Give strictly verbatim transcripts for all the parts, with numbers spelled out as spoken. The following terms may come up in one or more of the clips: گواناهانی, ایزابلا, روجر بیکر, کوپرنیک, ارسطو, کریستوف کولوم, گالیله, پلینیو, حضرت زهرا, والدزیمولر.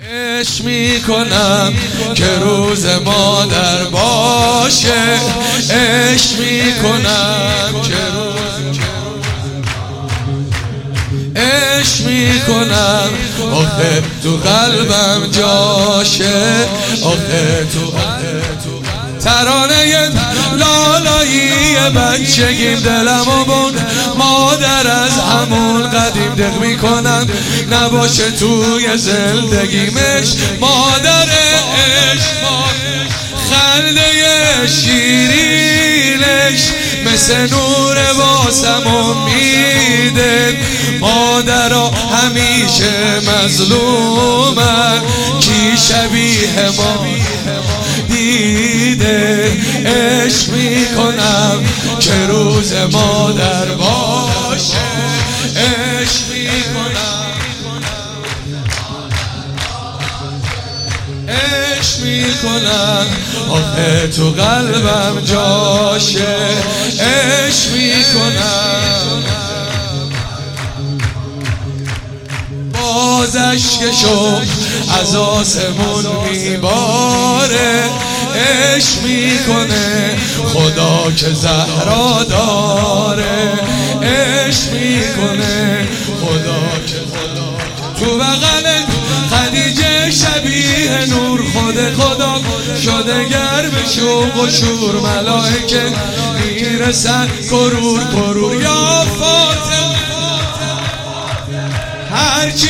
عشق میکنم که روز مادر باشه، عشق میکنم که روز عشق میکنم آخه تو قلبم جاشه، آخه تو ترانه لالایی بچگیم دلمو بود مادر، از همون قدیم دق میکنم نباشه توی زندگیمش مادر عشق، خنده شیرینش مثل نور واسمو میده، مادرها همیشه مظلومن کی شبیه ما دیده، عشق میکنم که روز مادر باشه، عشق میکنم عشق میکنم آخه تو قلبم جاشه، عشق میکنم باز اشکشو از آسمون میباره، عشق میکنه خدا که زهرا داره، عشق میکنه خدا که خدا تو بغل خدیجه شبیه نور، خود خدا شده گرم شوق و شور، ملائکه میرسن کرور کرور یا فاطمه هرچی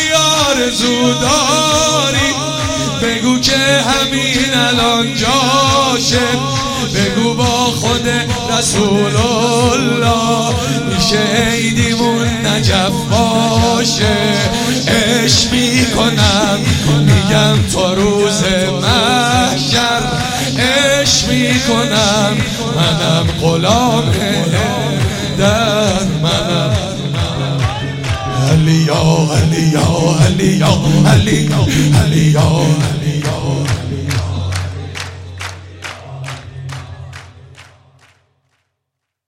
آرزو داری بگو که همین الان جاشه، بگو با خود رسول الله میشه عیدیمون نجف باشه، عشق میکنم میگم تا روز محشر، عشق میکنم منم غلام در منم Ali, oh, Ali, oh, Ali, oh, Ali, oh, Ali, oh.